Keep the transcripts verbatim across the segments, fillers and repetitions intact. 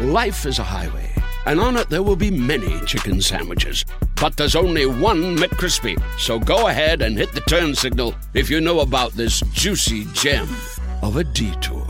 Life is a highway, and on it there will be many chicken sandwiches. But there's only one McCrispy, so go ahead and hit the turn signal if you know about this juicy gem of a detour.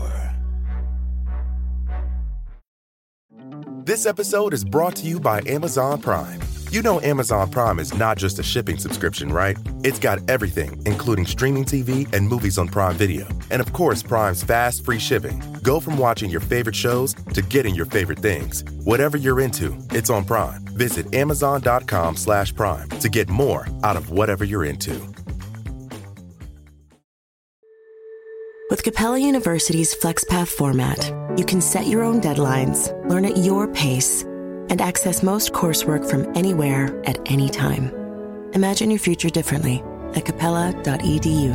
This episode is brought to you by Amazon Prime. You know Amazon Prime is not just a shipping subscription, right? It's got everything, including streaming T V and movies on Prime Video. And of course, Prime's fast, free shipping. Go from watching your favorite shows to getting your favorite things. Whatever you're into, it's on Prime. Visit Amazon.com slash Prime to get more out of whatever you're into. With Capella University's FlexPath format, you can set your own deadlines, learn at your pace, and access most coursework from anywhere at any time. Imagine your future differently at capella dot e d u.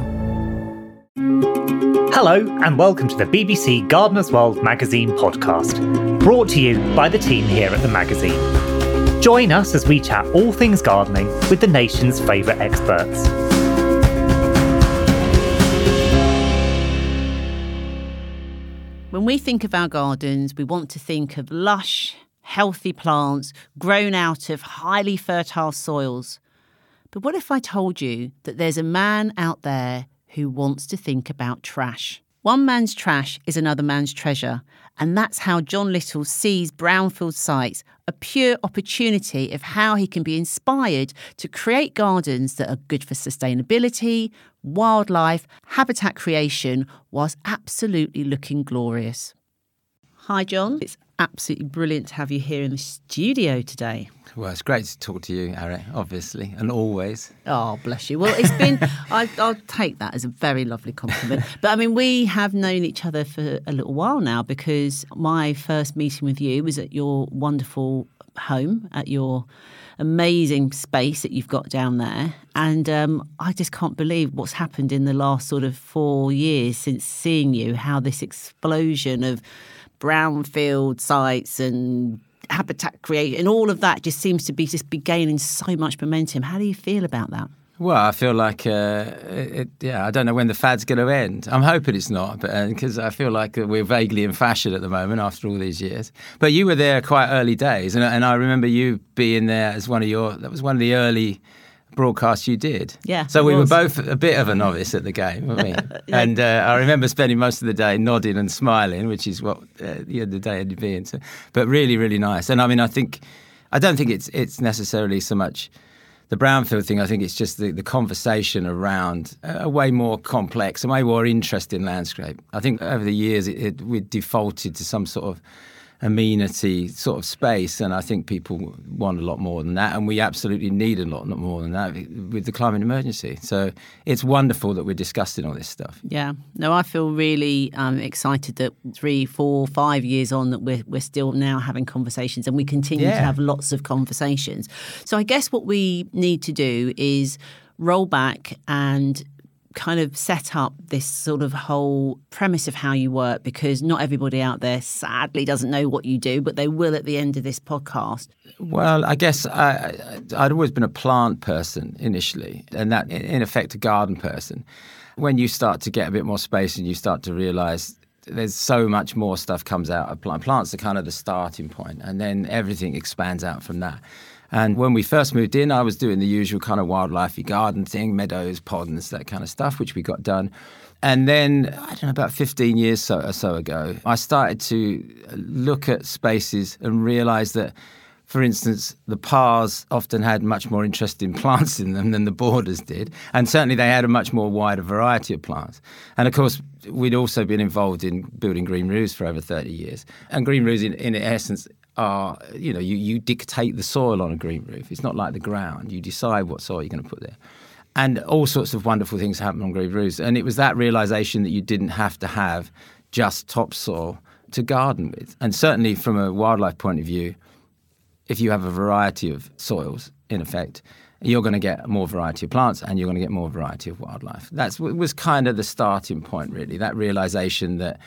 Hello and welcome to the B B C Gardeners' World magazine podcast, brought to you by the team here at the magazine. Join us as we chat all things gardening with the nation's favourite experts. When we think of our gardens, we want to think of lush, healthy plants grown out of highly fertile soils. But what if I told you that there's a man out there who wants to think about trash? One man's trash is another man's treasure, and that's how John Little sees brownfield sites, a pure opportunity of how he can be inspired to create gardens that are good for sustainability, wildlife, habitat creation, whilst absolutely looking glorious. Hi, John. It's absolutely brilliant to have you here in the studio today. Well, it's great to talk to you, Arit, obviously, and always. Oh, bless you. Well, it's been, I, I'll take that as a very lovely compliment. But I mean, we have known each other for a little while now, because my first meeting with you was at your wonderful home, at your amazing space that you've got down there. And um, I just can't believe what's happened in the last sort of four years since seeing you, how this explosion of brownfield sites and habitat creation and all of that just seems to be just be gaining so much momentum. How do you feel about that? Well, I feel like, uh, it, yeah, I don't know when the fad's going to end. I'm hoping it's not, but because uh, I feel like we're vaguely in fashion at the moment after all these years. But you were there quite early days, and, and I remember you being there as one of your, that was one of the early broadcasts you did. Yeah. So we were both a bit of a novice at the game, weren't we? Yeah. And uh, I remember spending most of the day nodding and smiling, which is what uh, the end of the day had been. So, but really, really nice. And I mean, I think, I don't think it's it's necessarily so much the brownfield thing. I think it's just the, the conversation around a way more complex, a way more interesting landscape. I think over the years it, it we defaulted to some sort of amenity sort of space, and I think people want a lot more than that, and we absolutely need a lot more than that with the climate emergency. So it's wonderful that we're discussing all this stuff. Yeah. No, I feel really um, excited that three, four, five years on that we're, we're still now having conversations, and we continue yeah. to have lots of conversations. So I guess what we need to do is roll back and kind of set up this sort of whole premise of how you work, because not everybody out there sadly doesn't know what you do, but they will at the end of this podcast. Well, I guess I, I'd always been a plant person initially, and that in effect a garden person. When you start to get a bit more space and you start to realise there's so much more stuff comes out of plants. Plants are kind of the starting point, and then everything expands out from that. And when we first moved in, I was doing the usual kind of wildlifey garden thing, meadows, ponds, that kind of stuff, which we got done. And then, I don't know, about fifteen years so, or so ago, I started to look at spaces and realise that, for instance, the paths often had much more interesting plants in them than the borders did. And certainly they had a much more wider variety of plants. And of course, we'd also been involved in building green roofs for over thirty years. And green roofs, in, in essence, are, you know, you, you dictate the soil on a green roof. It's not like the ground. You decide what soil you're going to put there. And all sorts of wonderful things happen on green roofs. And it was that realization that you didn't have to have just topsoil to garden with. And certainly from a wildlife point of view, if you have a variety of soils, in effect, you're going to get more variety of plants and you're going to get more variety of wildlife. That was kind of the starting point, really, that realization that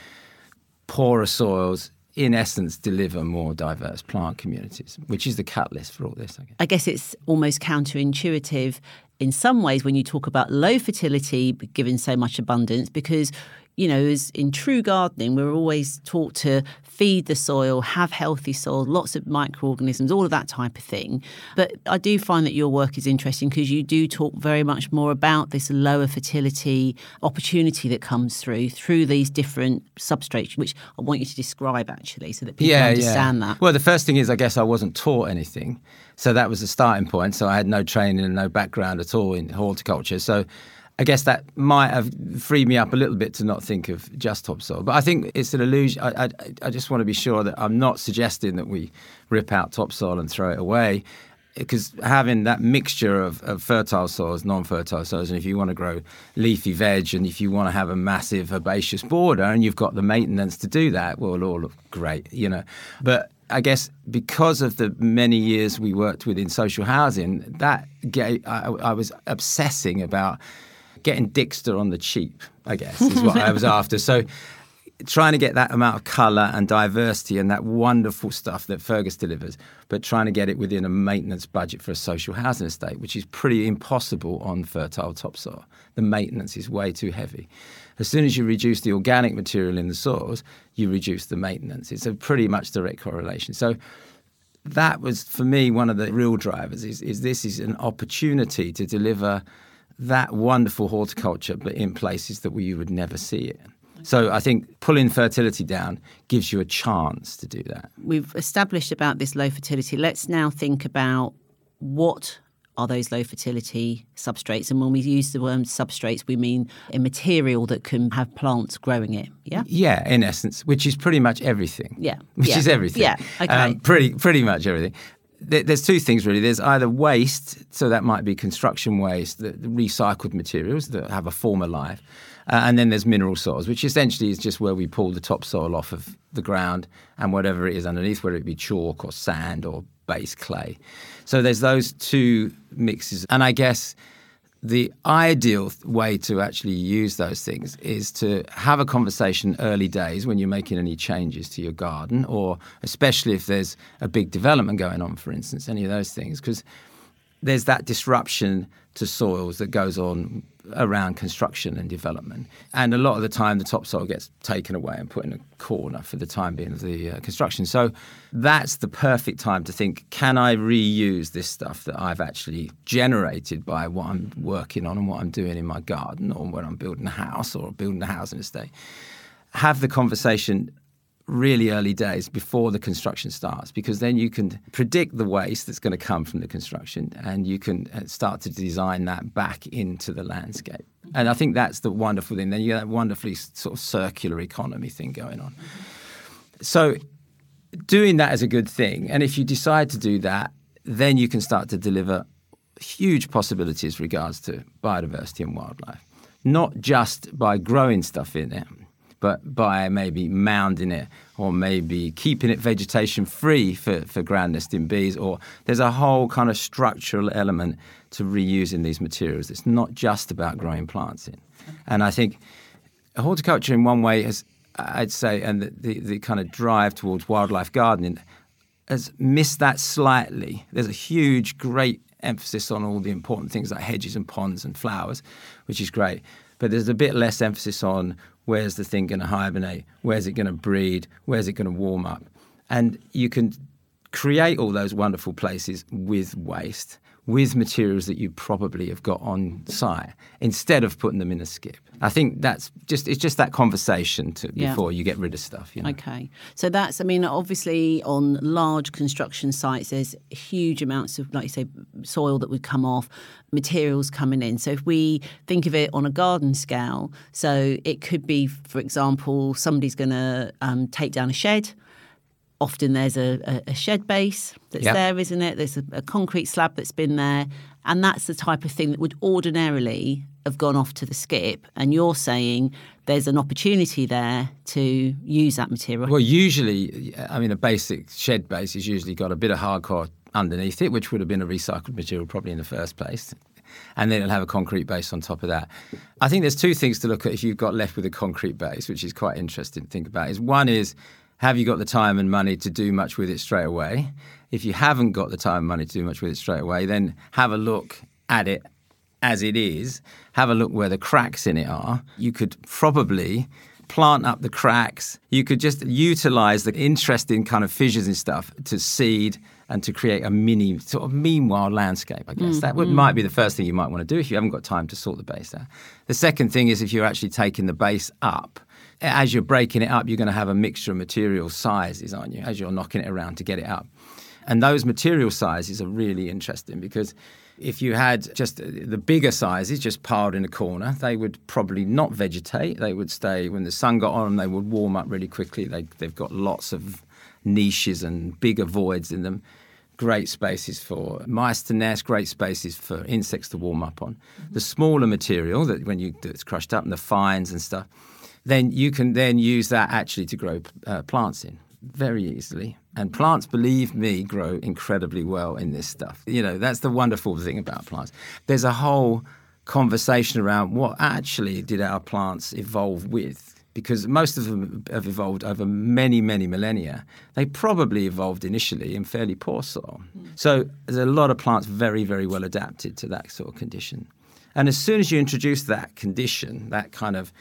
poorer soils, in essence, deliver more diverse plant communities, which is the catalyst for all this, I guess. I guess it's almost counterintuitive in some ways when you talk about low fertility, given so much abundance, because, you know, as in true gardening, we're always taught to feed the soil, have healthy soil, lots of microorganisms, all of that type of thing. But I do find that your work is interesting because you do talk very much more about this lower fertility opportunity that comes through, through these different substrates, which I want you to describe, actually, so that people yeah, understand yeah. that. Well, the first thing is, I guess I wasn't taught anything. So that was the starting point. So I had no training and no background at all in horticulture. So I guess that might have freed me up a little bit to not think of just topsoil. But I think it's an illusion. I, I, I just want to be sure that I'm not suggesting that we rip out topsoil and throw it away, because having that mixture of, of fertile soils, non-fertile soils, and if you want to grow leafy veg and if you want to have a massive herbaceous border and you've got the maintenance to do that, well, it'll all look great, you know. But I guess because of the many years we worked with in social housing, that gave, I, I was obsessing about getting Dixter on the cheap, I guess, is what I was after. So trying to get that amount of colour and diversity and that wonderful stuff that Fergus delivers, but trying to get it within a maintenance budget for a social housing estate, which is pretty impossible on fertile topsoil. The maintenance is way too heavy. As soon as you reduce the organic material in the soils, you reduce the maintenance. It's a pretty much direct correlation. So that was, for me, one of the real drivers, is, is this is an opportunity to deliver that wonderful horticulture, but in places that we, you would never see it. So I think pulling fertility down gives you a chance to do that. We've established about this low fertility. Let's now think about what are those low fertility substrates. And when we use the word substrates, we mean a material that can have plants growing it. Yeah. Yeah, in essence, which is pretty much everything. Yeah. Which yeah. is everything. Yeah. Okay. Um, pretty, pretty much everything. There's two things, really. There's either waste, so that might be construction waste, the recycled materials that have a former life, uh, and then there's mineral soils, which essentially is just where we pull the topsoil off of the ground and whatever it is underneath, whether it be chalk or sand or base clay. So there's those two mixes. And I guess the ideal way to actually use those things is to have a conversation early days when you're making any changes to your garden, or especially if there's a big development going on, for instance, any of those things, because there's that disruption to soils that goes on around construction and development. And a lot of the time, the topsoil gets taken away and put in a corner for the time being of the uh, construction. So that's the perfect time to think, can I reuse this stuff that I've actually generated by what I'm working on and what I'm doing in my garden, or when I'm building a house or building a housing estate? Have the conversation really early days before the construction starts, because then you can predict the waste that's going to come from the construction and you can start to design that back into the landscape. And I think that's the wonderful thing. Then you get that wonderfully sort of circular economy thing going on. So doing that is a good thing. And if you decide to do that, then you can start to deliver huge possibilities regards to biodiversity and wildlife, not just by growing stuff in it, but by maybe mounding it or maybe keeping it vegetation free for, for ground nesting bees. Or there's a whole kind of structural element to reusing these materials. It's not just about growing plants in. And I think horticulture in one way has, I'd say, and the, the, the kind of drive towards wildlife gardening has missed that slightly. There's a huge, great emphasis on all the important things like hedges and ponds and flowers, which is great. But there's a bit less emphasis on where's the thing going to hibernate, where's it going to breed, where's it going to warm up. And you can create all those wonderful places with waste, with materials that you probably have got on site, instead of putting them in a skip. I think that's just, it's just that conversation to, yeah. before you get rid of stuff. You know? Okay. So that's, I mean, obviously on large construction sites, there's huge amounts of, like you say, soil that would come off, materials coming in. So if we think of it on a garden scale, so it could be, for example, somebody's going to um, take down a shed. Often there's a, a shed base that's yep. there, isn't it? There's a, a concrete slab that's been there. And that's the type of thing that would ordinarily have gone off to the skip, and you're saying there's an opportunity there to use that material. Well, usually, I mean, a basic shed base has usually got a bit of hardcore underneath it, which would have been a recycled material probably in the first place. And then it'll have a concrete base on top of that. I think there's two things to look at if you've got left with a concrete base, which is quite interesting to think about. Is one is, have you got the time and money to do much with it straight away? If you haven't got the time and money to do much with it straight away, then have a look at it as it is. Have a look where the cracks in it are. You could probably plant up the cracks. You could just utilise the interesting kind of fissures and stuff to seed and to create a mini sort of meanwhile landscape, I guess. Mm, that would, mm. might be the first thing you might want to do if you haven't got time to sort the base out. The second thing is if you're actually taking the base up, as you're breaking it up, you're going to have a mixture of material sizes, aren't you, as you're knocking it around to get it up. And those material sizes are really interesting because if you had just the bigger sizes just piled in a corner, they would probably not vegetate. They would stay, when the sun got on them, they would warm up really quickly. They, they've got lots of niches and bigger voids in them. Great spaces for mice to nest, great spaces for insects to warm up on. Mm-hmm. The smaller material that when you that's crushed up and the fines and stuff, then you can then use that actually to grow uh, plants in very easily. And plants, believe me, grow incredibly well in this stuff. You know, that's the wonderful thing about plants. There's a whole conversation around what actually did our plants evolve with, because most of them have evolved over many, many millennia. They probably evolved initially in fairly poor soil. Mm. So there's a lot of plants very, very well adapted to that sort of condition. And as soon as you introduce that condition, that kind of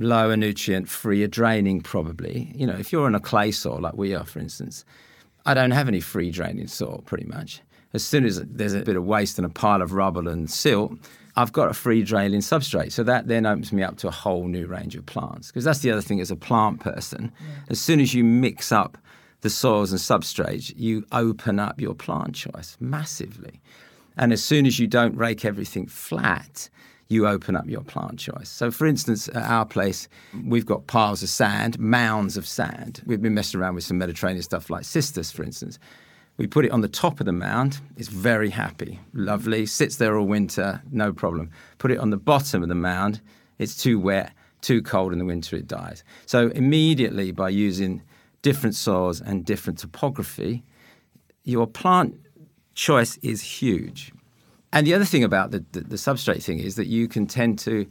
lower nutrient, freer draining probably. You know, if you're on a clay soil like we are, for instance, I don't have any free draining soil pretty much. As soon as there's a bit of waste and a pile of rubble and silt, I've got a free draining substrate. So that then opens me up to a whole new range of plants, because that's the other thing as a plant person. Yeah. As soon as you mix up the soils and substrates, you open up your plant choice massively. And as soon as you don't rake everything flat, you open up your plant choice. So, for instance, at our place, we've got piles of sand, mounds of sand. We've been messing around with some Mediterranean stuff like Cistus, for instance. We put it on the top of the mound. It's very happy, lovely, sits there all winter, no problem. Put it on the bottom of the mound. It's too wet, too cold in the winter, it dies. So immediately by using different soils and different topography, your plant choice is huge. And the other thing about the, the, the substrate thing is that you can tend to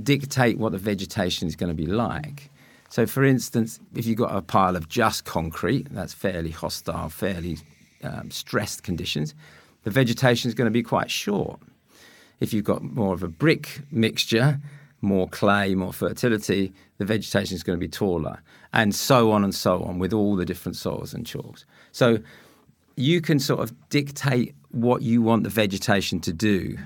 dictate what the vegetation is going to be like. So, for instance, if you've got a pile of just concrete, that's fairly hostile, fairly um, stressed conditions, the vegetation is going to be quite short. If you've got more of a brick mixture, more clay, more fertility, the vegetation is going to be taller, and so on and so on with all the different soils and chalks. So you can sort of dictate what you want the vegetation to do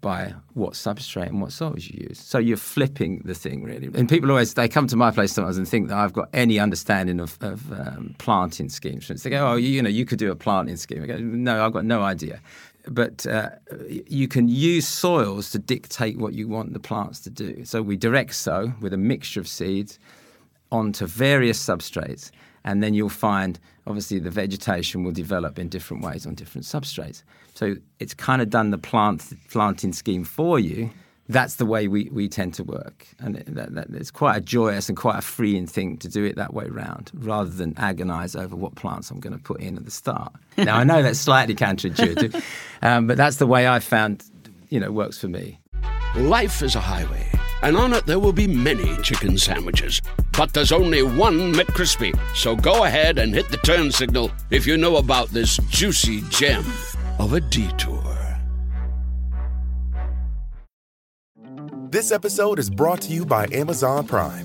by what substrate and what soils you use. So you're flipping the thing, really. And people always, they come to my place sometimes and think that I've got any understanding of, of um, planting schemes. They go, oh, you, you know, you could do a planting scheme. I go, no, I've got no idea. But uh, you can use soils to dictate what you want the plants to do. So we direct sow with a mixture of seeds onto various substrates. And then you'll find, obviously, the vegetation will develop in different ways on different substrates. So it's kind of done the plant planting scheme for you. That's the way we, we tend to work. And it, that, that, it's quite a joyous and quite a freeing thing to do it that way round, rather than agonise over what plants I'm going to put in at the start. Now, I know that's slightly counterintuitive, um, but that's the way I found, you know, works for me. Life is a highway, and on it there will be many chicken sandwiches. But there's only one McCrispy, so go ahead and hit the turn signal if you know about this juicy gem of a detour. This episode is brought to you by Amazon Prime.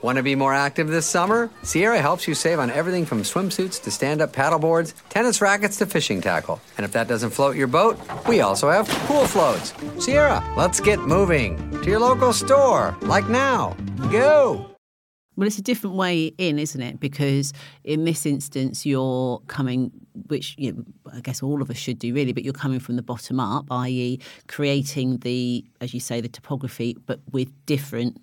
Want to be more active this summer? Sierra helps you save on everything from swimsuits to stand-up paddleboards, tennis rackets to fishing tackle. And if that doesn't float your boat, we also have pool floats. Sierra, let's get moving to your local store, like now. Go! Well, it's a different way in, isn't it? Because in this instance, you're coming, which you know, I guess all of us should do really, but you're coming from the bottom up, that is creating the, as you say, the topography, but with different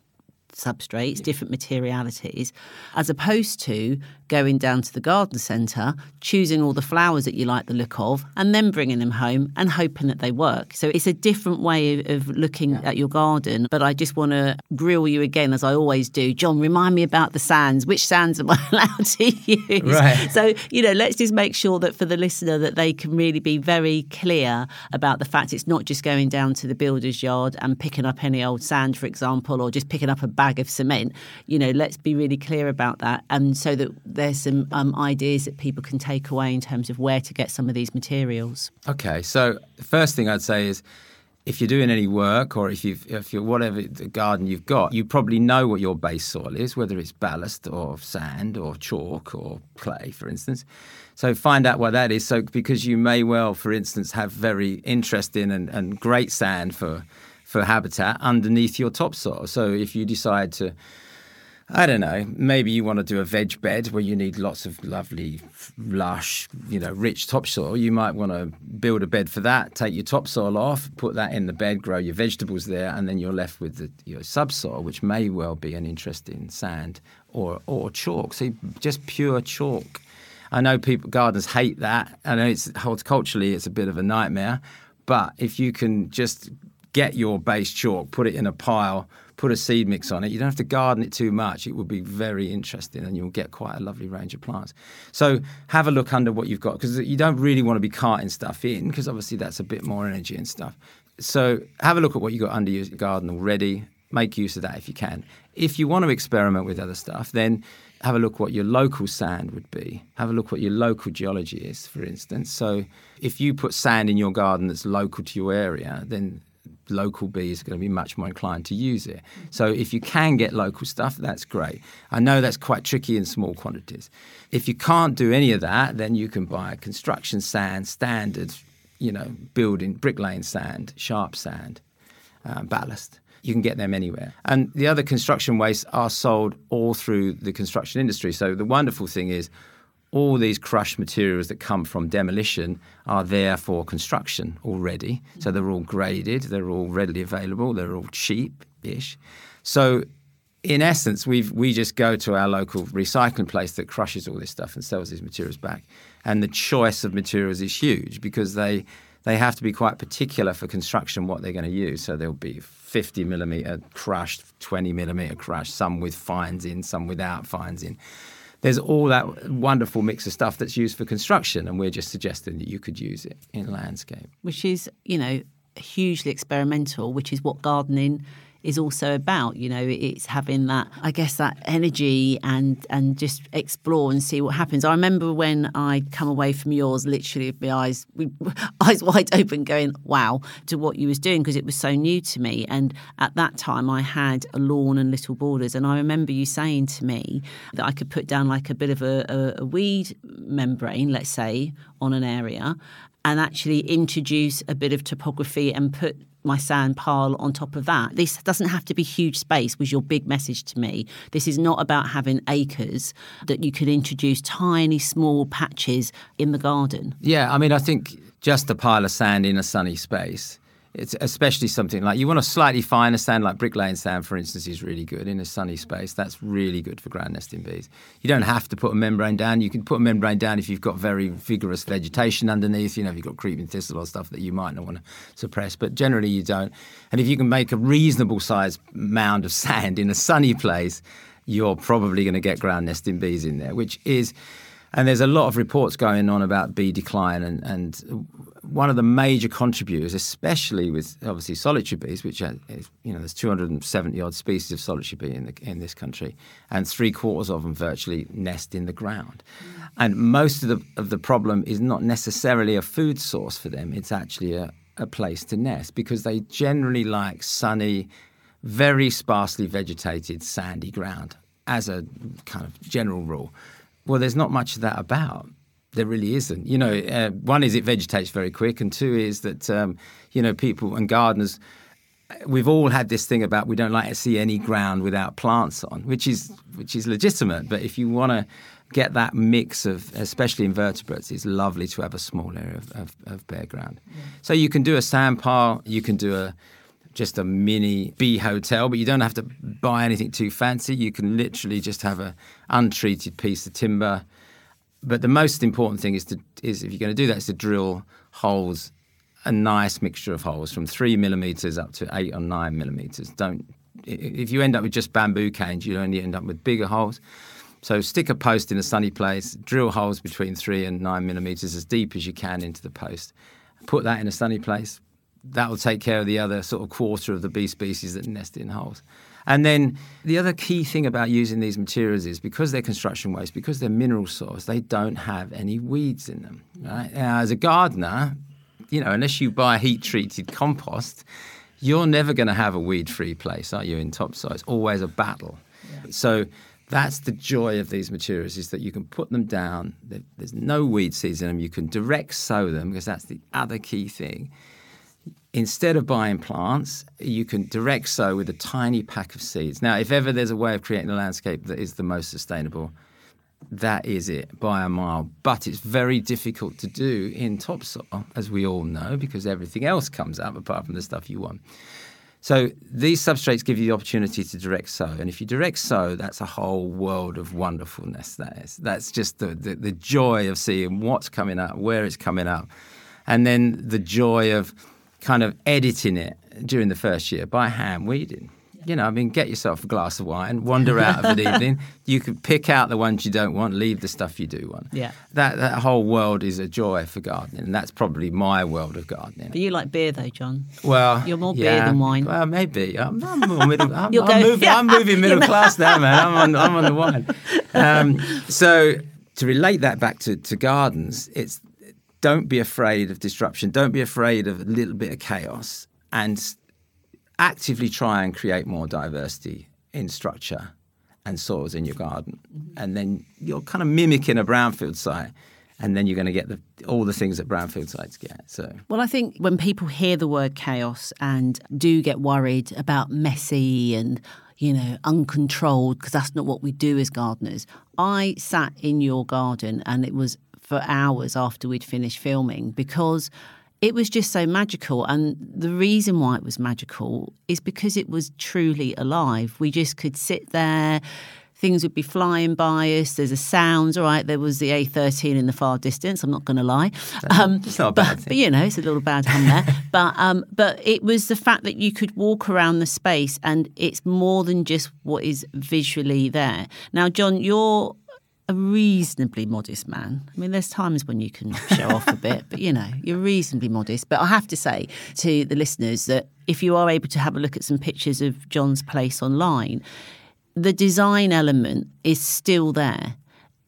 substrates, yeah. different materialities, as opposed to going down to the garden centre, choosing all the flowers that you like the look of and then bringing them home and hoping that they work. So it's a different way of looking yeah. at your garden. But I just want to grill you again, as I always do. John, remind me about the sands. Which sands am I allowed to use? Right. So, you know, let's just make sure that for the listener that they can really be very clear about the fact it's not just going down to the builder's yard and picking up any old sand, for example, or just picking up a bag of cement. You know, let's be really clear about that, and so that there's some um, ideas that people can take away in terms of where to get some of these materials. Okay, so first thing I'd say is, if you're doing any work, or if you've if you're whatever the garden you've got, you probably know what your base soil is, whether it's ballast or sand or chalk or clay, for instance. So find out what that is. So because you may well, for instance, have very interesting and, and great sand for for habitat underneath your topsoil. So if you decide to, I don't know, maybe you want to do a veg bed where you need lots of lovely, lush, you know, rich topsoil, you might want to build a bed for that, take your topsoil off, put that in the bed, grow your vegetables there, and then you're left with the, your subsoil, which may well be an interesting sand or, or chalk. So just pure chalk. I know people, gardeners hate that. I know it's horticulturally, it's a bit of a nightmare, but if you can just get your base chalk, put it in a pile, put a seed mix on it. You don't have to garden it too much. It will be very interesting and you'll get quite a lovely range of plants. So have a look under what you've got, because you don't really want to be carting stuff in, because obviously that's a bit more energy and stuff. So have a look at what you've got under your garden already. Make use of that if you can. If you want to experiment with other stuff, then have a look what your local sand would be. Have a look what your local geology is, for instance. So if you put sand in your garden that's local to your area, then local bees are going to be much more inclined to use it. So if you can get local stuff, that's great. I know that's quite tricky in small quantities. If you can't do any of that, then you can buy construction sand, standard, you know, building, bricklaying sand, sharp sand, um, ballast. You can get them anywhere. And the other construction wastes are sold all through the construction industry. So the wonderful thing is, all these crushed materials that come from demolition are there for construction already. So they're all graded, they're all readily available, they're all cheap-ish. So in essence, we we just go to our local recycling place that crushes all this stuff and sells these materials back. And the choice of materials is huge, because they they have to be quite particular for construction what they're going to use. So there'll be fifty millimetre crushed, twenty millimetre crushed, some with fines in, some without fines in. There's all that wonderful mix of stuff that's used for construction, and we're just suggesting that you could use it in landscape. Which is, you know, hugely experimental, which is what gardening is also about. You know, it's having that, I guess, that energy and, and just explore and see what happens. I remember when I come away from yours, literally with my eyes, with eyes wide open going, wow, to what you was doing, because it was so new to me. And at that time I had a lawn and little borders. And I remember you saying to me that I could put down like a bit of a, a, a weed membrane, let's say, on an area, and actually introduce a bit of topography and put my sand pile on top of that. This doesn't have to be huge space, was your big message to me. This is not about having acres, that you could introduce tiny, small patches in the garden. Yeah, I mean, I think just a pile of sand in a sunny space, it's especially something like, you want a slightly finer sand, like bricklaying sand, for instance, is really good in a sunny space. That's really good for ground nesting bees. You don't have to put a membrane down. You can put a membrane down if you've got very vigorous vegetation underneath, you know, if you've got creeping thistle or stuff that you might not want to suppress, but generally you don't. And if you can make a reasonable sized mound of sand in a sunny place, you're probably going to get ground nesting bees in there, which is... And there's a lot of reports going on about bee decline, and, and one of the major contributors, especially with obviously solitary bees, which are, you know, there's two hundred seventy odd species of solitary bee in the, in this country, and three quarters of them virtually nest in the ground. And most of the of the problem is not necessarily a food source for them; it's actually a, a place to nest, because they generally like sunny, very sparsely vegetated, sandy ground as a kind of general rule. Well, there's not much of that about. There really isn't. You know, uh, one is it vegetates very quick, and two is that, um, you know, people and gardeners we've all had this thing about we don't like to see any ground without plants on, which is which is legitimate. But if you want to get that mix of, especially invertebrates, it's lovely to have a small area of, of, of bare ground. Yeah. So you can do a sand pile, you can do a just a mini bee hotel, but you don't have to buy anything too fancy. You can literally just have an untreated piece of timber. But the most important thing is to is if you're going to do that is to drill holes, a nice mixture of holes from three millimeters up to eight or nine millimeters. Don't if you end up with just bamboo canes, you only end up with bigger holes. So stick a post in a sunny place, drill holes between three and nine millimeters as deep as you can into the post. Put that in a sunny place. That will take care of the other sort of quarter of the bee species that nest in holes. And then the other key thing about using these materials is because they're construction waste, because they're mineral source, they don't have any weeds in them. Right? Now, as a gardener, you know, unless you buy heat-treated compost, you're never going to have a weed-free place, are you, in topsoil? It's always a battle. Yeah. So that's the joy of these materials, is that you can put them down. There's no weed seeds in them. You can direct sow them, because that's the other key thing. Instead of buying plants, you can direct sow with a tiny pack of seeds. Now, if ever there's a way of creating a landscape that is the most sustainable, that is it by a mile. But it's very difficult to do in topsoil, as we all know, because everything else comes up apart from the stuff you want. So these substrates give you the opportunity to direct sow. And if you direct sow, that's a whole world of wonderfulness, that is. That's just the, the, the joy of seeing what's coming up, where it's coming up. And then the joy of kind of editing it during the first year by hand weeding. You know, I mean, get yourself a glass of wine, wander out of an evening. You can pick out the ones you don't want, leave the stuff you do want. Yeah. That that whole world is a joy for gardening, and that's probably my world of gardening. But you like beer, though, John. Well, you're more yeah, beer than wine. Well, maybe. I'm, I'm more middle. I'm, You'll I'm, go, moving, yeah. I'm moving middle class now, man. I'm on, I'm on the wine. Um, so to relate that back to, to gardens, it's don't be afraid of disruption. Don't be afraid of a little bit of chaos, and actively try and create more diversity in structure and soils in your garden. Mm-hmm. And then you're kind of mimicking a brownfield site, and then you're going to get the, all the things that brownfield sites get. So, well, I think when people hear the word chaos and do get worried about messy and, you know, uncontrolled, because that's not what we do as gardeners. I sat in your garden, and it was for hours after we'd finished filming, because it was just so magical. And the reason why it was magical is because it was truly alive. We just could sit there. Things would be flying by us. There's a sound. All right, there was the A thirteen in the far distance. I'm not going to lie. Um, it's not a bad but, thing. But, you know, it's a little bad hum there. but, um, but it was the fact that you could walk around the space, and it's more than just what is visually there. Now, John, you're a reasonably modest man. I mean, there's times when you can show off a bit, but, you know, you're reasonably modest. But I have to say to the listeners that if you are able to have a look at some pictures of John's place online, the design element is still there.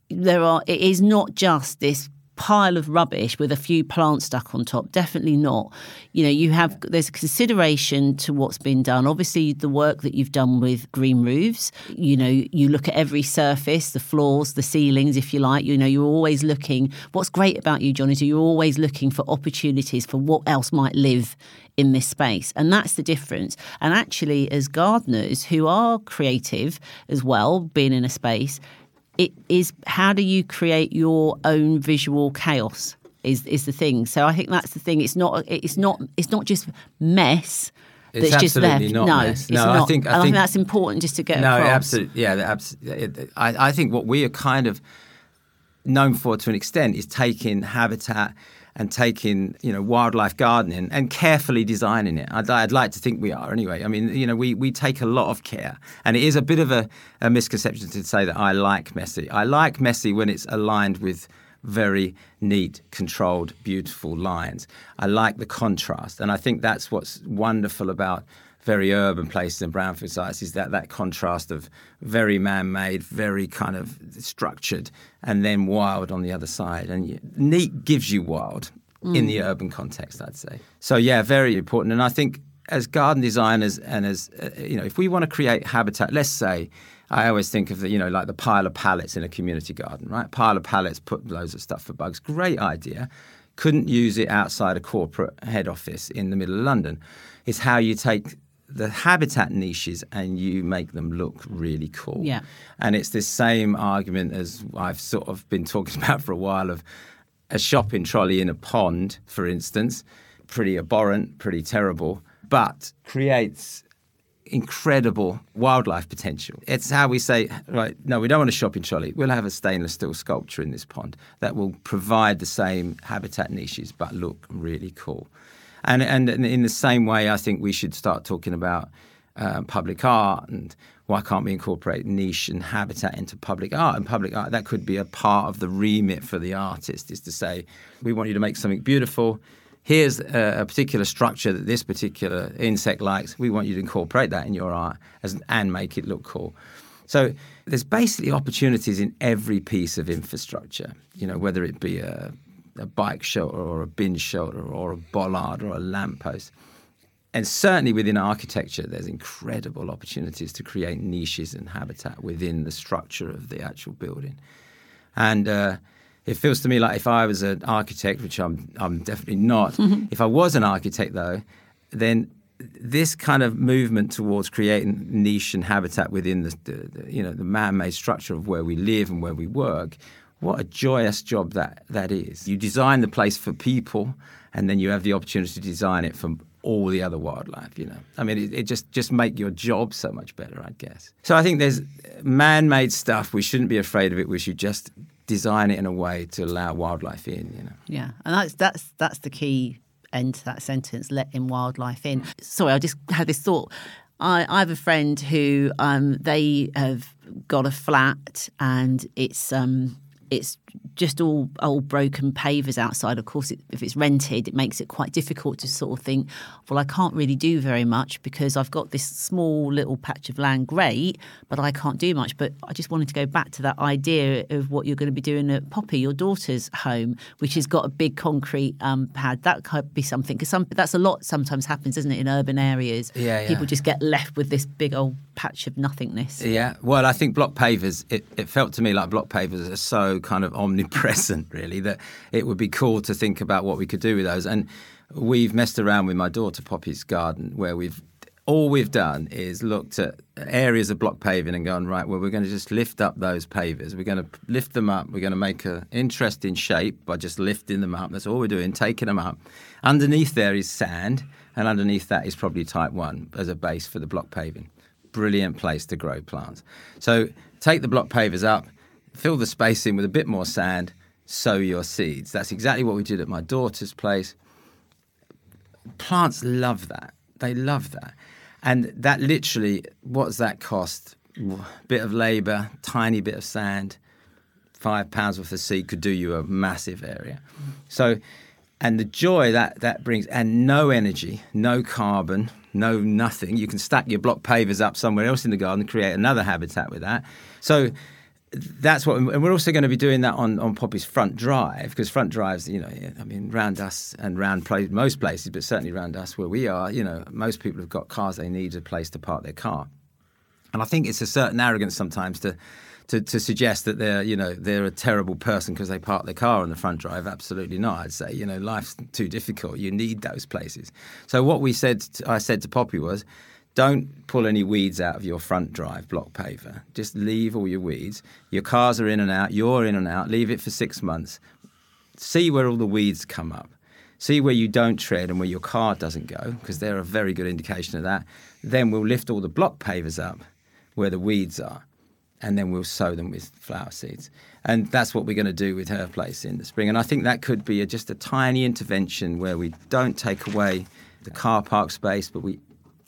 There are, it is not just this pile of rubbish with a few plants stuck on top. Definitely not. You know, you have, there's a consideration to what's been done. Obviously, the work that you've done with green roofs, you know, you look at every surface, the floors, the ceilings, if you like. You know, you're always looking. What's great about you, John, is you're always looking for opportunities for what else might live in this space. And that's the difference. And actually, as gardeners who are creative as well, being in a space, it is how do you create your own visual chaos is is the thing. So I think that's the thing. It's not it's not it's not just mess that's it's just left. Not no, mess. It's no, not. I think I, and think, I think that's important just to get no, across. No, absolutely. Yeah, absolutely. I, I think what we are kind of known for to an extent is taking habitat and taking, you know, wildlife gardening and carefully designing it. I'd, I'd like to think we are anyway. I mean, you know, we, we take a lot of care. And it is a bit of a, a misconception to say that I like messy. I like messy when it's aligned with very neat, controlled, beautiful lines. I like the contrast. And I think that's what's wonderful about very urban places and brownfield sites is that that contrast of very man-made, very kind of structured, and then wild on the other side. And neat gives you wild mm. in the urban context, I'd say. So yeah, very important. And I think as garden designers and as uh, you know, if we want to create habitat, let's say, I always think of the you know like the pile of pallets in a community garden, right? Pile of pallets, put loads of stuff for bugs. Great idea. Couldn't use it outside a corporate head office in the middle of London. It's how you take the habitat niches and you make them look really cool. Yeah. And it's this same argument as I've sort of been talking about for a while of a shopping trolley in a pond, for instance, pretty abhorrent, pretty terrible, but creates incredible wildlife potential. It's how we say, right, no, we don't want a shopping trolley. We'll have a stainless steel sculpture in this pond that will provide the same habitat niches but look really cool. And, and in the same way, I think we should start talking about uh, public art and why can't we incorporate niche and habitat into public art? And public art, that could be a part of the remit for the artist, is to say, we want you to make something beautiful. Here's a, a particular structure that this particular insect likes. We want you to incorporate that in your art as, and make it look cool. So there's basically opportunities in every piece of infrastructure, you know, whether it be a... a bike shelter or a bin shelter or a bollard or a lamppost. And certainly within architecture, there's incredible opportunities to create niches and habitat within the structure of the actual building. And uh, it feels to me like if I was an architect, which I'm, I'm definitely not, if I was an architect though, then this kind of movement towards creating niche and habitat within the, the, the you know, the man-made structure of where we live and where we work, what a joyous job that, that is. You design the place for people and then you have the opportunity to design it for all the other wildlife, you know. I mean, it, it just, just make your job so much better, I guess. So I think there's man-made stuff. We shouldn't be afraid of it. We should just design it in a way to allow wildlife in, you know. Yeah, and that's that's, that's the key end to that sentence, letting wildlife in. Sorry, I just had this thought. I, I have a friend who, um, they have got a flat and it's... Um, It's just all old broken pavers outside. Of course, it, if it's rented, it makes it quite difficult to sort of think, well, I can't really do very much because I've got this small little patch of land, great, but I can't do much. But I just wanted to go back to that idea of what you're going to be doing at Poppy, your daughter's home, which has got a big concrete um, pad. That could be something, because some, that's a lot sometimes happens, isn't it, in urban areas? Yeah, yeah. People just get left with this big old patch of nothingness. Yeah, well, I think block pavers, it, it felt to me like block pavers are so kind of omnipresent, really, that it would be cool to think about what we could do with those. And we've messed around with my daughter Poppy's garden, where we've all we've done is looked at areas of block paving and gone, right, well, we're going to just lift up those pavers. We're going to lift them up. We're going to make an interesting shape by just lifting them up. That's all we're doing, taking them up. Underneath there is sand, and underneath that is probably type one as a base for the block paving. Brilliant place to grow plants. So take the block pavers up, fill the space in with a bit more sand, sow your seeds. That's exactly what we did at my daughter's place. Plants love that. They love that. And that literally, what's that cost? Bit of labour, tiny bit of sand, five pounds worth of seed could do you a massive area. So, and the joy that that brings, and no energy, no carbon, no nothing. You can stack your block pavers up somewhere else in the garden and create another habitat with that. So that's what, and we're also going to be doing that on, on Poppy's front drive, because front drives, you know, I mean, round us and round place, most places, but certainly round us where we are, you know, most people have got cars, they need a place to park their car. And I think it's a certain arrogance sometimes to to, to suggest that they're, you know, they're a terrible person because they park their car on the front drive. Absolutely not, I'd say. You know, life's too difficult. You need those places. So what we said, to, I said to Poppy was, don't pull any weeds out of your front drive block paver. Just leave all your weeds. Your cars are in and out. You're in and out. Leave it for six months. See where all the weeds come up. See where you don't tread and where your car doesn't go, because they're a very good indication of that. Then we'll lift all the block pavers up where the weeds are, and then we'll sow them with flower seeds. And that's what we're going to do with her place in the spring. And I think that could be a, just a tiny intervention where we don't take away the car park space, but we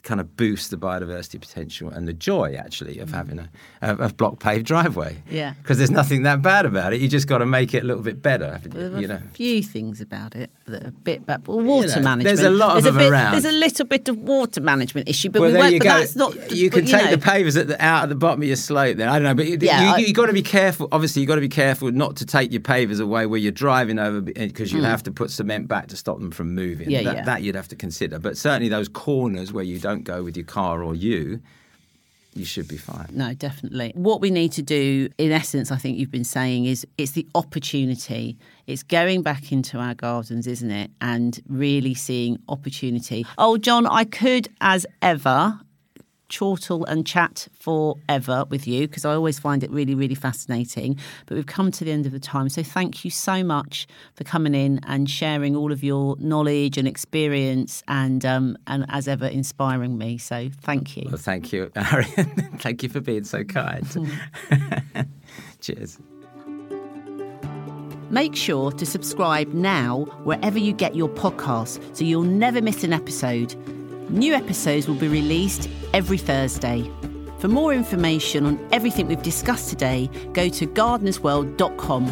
kind of boost the biodiversity potential and the joy, actually, of having a, a block-paved driveway. Yeah. Because there's nothing that bad about it. You just got to make it a little bit better, haven't you? Well, there's a know? few things about it that are a bit bad. Well, water you know, management. There's a lot of there's them bit, around. There's a little bit of water management issue, but, well, we there you but go. that's not... The, you can but, you take know. the pavers at the, out at the bottom of your slope then. I don't know, but you've yeah, you, you got to be careful. Obviously, you've got to be careful not to take your pavers away where you're driving over, because you mm. have to put cement back to stop them from moving. Yeah, that, yeah. that you'd have to consider. But certainly those corners where you don't go with your car or you, you should be fine. No, definitely. What we need to do, in essence, I think you've been saying, is it's the opportunity. It's going back into our gardens, isn't it? And really seeing opportunity. Oh, John, I could, as ever, chortle and chat forever with you because I always find it really, really fascinating. But we've come to the end of the time. So thank you so much for coming in and sharing all of your knowledge and experience and, um, and as ever, inspiring me. So thank you. Well, thank you, Arit. Thank you for being so kind. Cheers. Make sure to subscribe now wherever you get your podcasts so you'll never miss an episode. New episodes will be released every Thursday. For more information on everything we've discussed today, go to gardeners world dot com.